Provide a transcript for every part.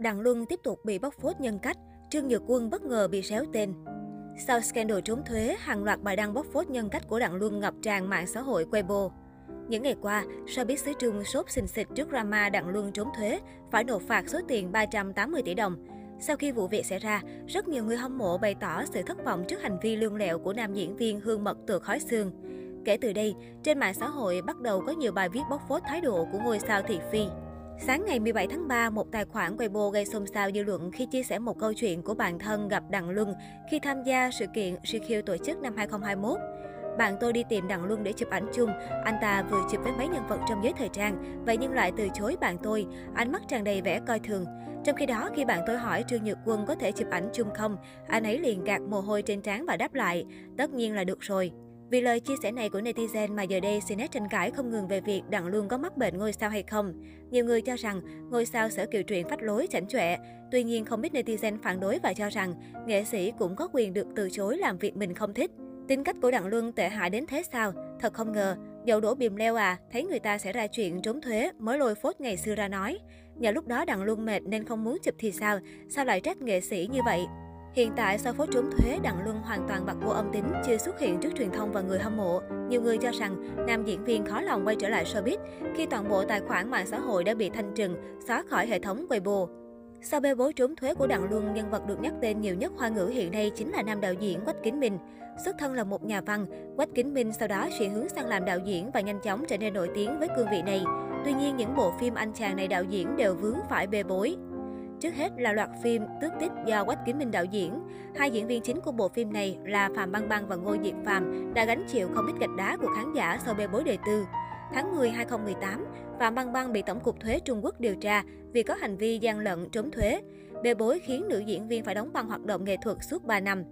Đặng Luân tiếp tục bị bóc phốt nhân cách, Trương Nhược Quân bất ngờ bị xéo tên. Sau scandal trốn thuế, hàng loạt bài đăng bóc phốt nhân cách của Đặng Luân ngập tràn mạng xã hội Weibo. Những ngày qua, showbiz xứ Trung sốt xình xịch trước drama Đặng Luân trốn thuế, phải nộp phạt số tiền 380 tỷ đồng. Sau khi vụ việc xảy ra, rất nhiều người hâm mộ bày tỏ sự thất vọng trước hành vi lươn lẹo của nam diễn viên Hương Mật Tựa Khói Xương. Kể từ đây, trên mạng xã hội bắt đầu có nhiều bài viết bóc phốt thái độ của ngôi sao Thị Phi. Sáng ngày 17 tháng 3, một tài khoản Weibo gây xôn xao dư luận khi chia sẻ một câu chuyện của bạn thân gặp Đặng Luân khi tham gia sự kiện CQ tổ chức năm 2021. Bạn tôi đi tìm Đặng Luân để chụp ảnh chung, anh ta vừa chụp với mấy nhân vật trong giới thời trang, vậy nhưng lại từ chối bạn tôi, ánh mắt tràn đầy vẻ coi thường. Trong khi đó, khi bạn tôi hỏi Trương Nhược Quân có thể chụp ảnh chung không, anh ấy liền gạt mồ hôi trên trán và đáp lại, tất nhiên là được rồi. Vì lời chia sẻ này của netizen mà giờ đây Cnet tranh cãi không ngừng về việc Đặng Luân có mắc bệnh ngôi sao hay không. Nhiều người cho rằng ngôi sao sở kiều truyện phách lối chảnh chọe. Tuy nhiên, không ít netizen phản đối và cho rằng nghệ sĩ cũng có quyền được từ chối làm việc mình không thích. Tính cách của Đặng Luân tệ hại đến thế sao? Thật không ngờ, dậu đổ bìm leo à, thấy người ta sẽ ra chuyện trốn thuế mới lôi phốt ngày xưa ra nói. Nhờ lúc đó Đặng Luân mệt nên không muốn chụp thì sao, sao lại trách nghệ sĩ như vậy? Hiện tại sau phốt trốn thuế, Đặng Luân hoàn toàn bật vô âm tính, chưa xuất hiện trước truyền thông và người hâm mộ. Nhiều người cho rằng nam diễn viên khó lòng quay trở lại showbiz khi toàn bộ tài khoản mạng xã hội đã bị thanh trừng, xóa khỏi hệ thống Weibo. Sau bê bối trốn thuế của Đặng Luân, nhân vật được nhắc tên nhiều nhất Hoa ngữ hiện nay chính là nam đạo diễn Quách Kính Minh. Xuất thân là một nhà văn, Quách Kính Minh sau đó chuyển hướng sang làm đạo diễn và nhanh chóng trở nên nổi tiếng với cương vị này. Tuy nhiên, những bộ phim anh chàng này đạo diễn đều vướng phải bê bối. Trước hết là loạt phim Tước Tích do Quách Kính Minh đạo diễn. Hai diễn viên chính của bộ phim này là Phạm Băng Băng và Ngô Diệc Phàm đã gánh chịu không ít gạch đá của khán giả sau bê bối đời tư. Tháng 10, 2018, Phạm Băng Băng bị Tổng cục Thuế Trung Quốc điều tra vì có hành vi gian lận trốn thuế. Bê bối khiến nữ diễn viên phải đóng băng hoạt động nghệ thuật suốt 3 năm.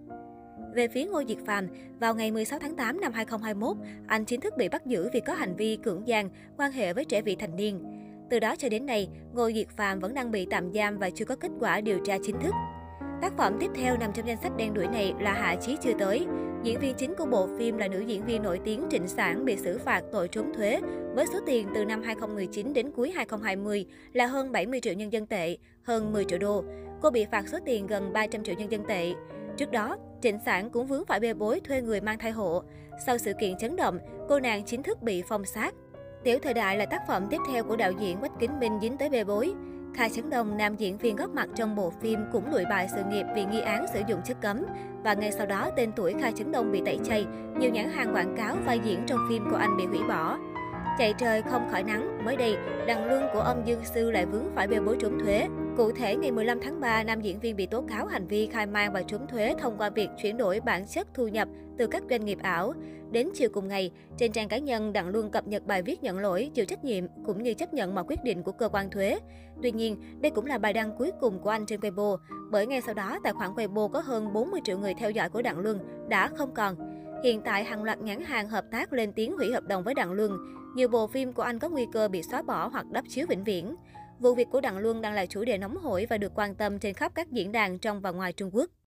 Về phía Ngô Diệc Phàm, vào ngày 16 tháng 8 năm 2021, anh chính thức bị bắt giữ vì có hành vi cưỡng gian, quan hệ với trẻ vị thành niên. Từ đó cho đến nay, Ngô Diệc Phàm vẫn đang bị tạm giam và chưa có kết quả điều tra chính thức. Tác phẩm tiếp theo nằm trong danh sách đen đuổi này là Hạ Chí Chưa Tới. Diễn viên chính của bộ phim là nữ diễn viên nổi tiếng Trịnh Sảng bị xử phạt tội trốn thuế với số tiền từ năm 2019 đến cuối 2020 là hơn 70 triệu nhân dân tệ, hơn 10 triệu đô. Cô bị phạt số tiền gần 300 triệu nhân dân tệ. Trước đó, Trịnh Sảng cũng vướng phải bê bối thuê người mang thai hộ. Sau sự kiện chấn động, cô nàng chính thức bị phong sát. Tiểu Thời Đại là tác phẩm tiếp theo của đạo diễn Quách Kính Minh dính tới bê bối. Khai Chấn Đông, nam diễn viên góp mặt trong bộ phim cũng lụi bại sự nghiệp vì nghi án sử dụng chất cấm. Và ngay sau đó, tên tuổi Khai Chấn Đông bị tẩy chay, nhiều nhãn hàng quảng cáo vai diễn trong phim của anh bị hủy bỏ. Chạy trời không khỏi nắng, mới đây, Đặng Luân của ông Dương Sư lại vướng phải bê bối trốn thuế. Cụ thể, ngày 15 tháng 3, nam diễn viên bị tố cáo hành vi khai man và trốn thuế thông qua việc chuyển đổi bản chất thu nhập từ các doanh nghiệp ảo. Đến chiều cùng ngày, trên trang cá nhân, Đặng Luân cập nhật bài viết nhận lỗi, chịu trách nhiệm cũng như chấp nhận mọi quyết định của cơ quan thuế. Tuy nhiên, đây cũng là bài đăng cuối cùng của anh trên Weibo, bởi ngay sau đó, tài khoản Weibo có hơn 40 triệu người theo dõi của Đặng Luân đã không còn. Hiện tại, hàng loạt nhãn hàng hợp tác lên tiếng hủy hợp đồng với Đặng Luân. Nhiều bộ phim của anh có nguy cơ bị xóa bỏ hoặc đắp chiếu vĩnh viễn. Vụ việc của Đặng Luân đang là chủ đề nóng hổi và được quan tâm trên khắp các diễn đàn trong và ngoài Trung Quốc.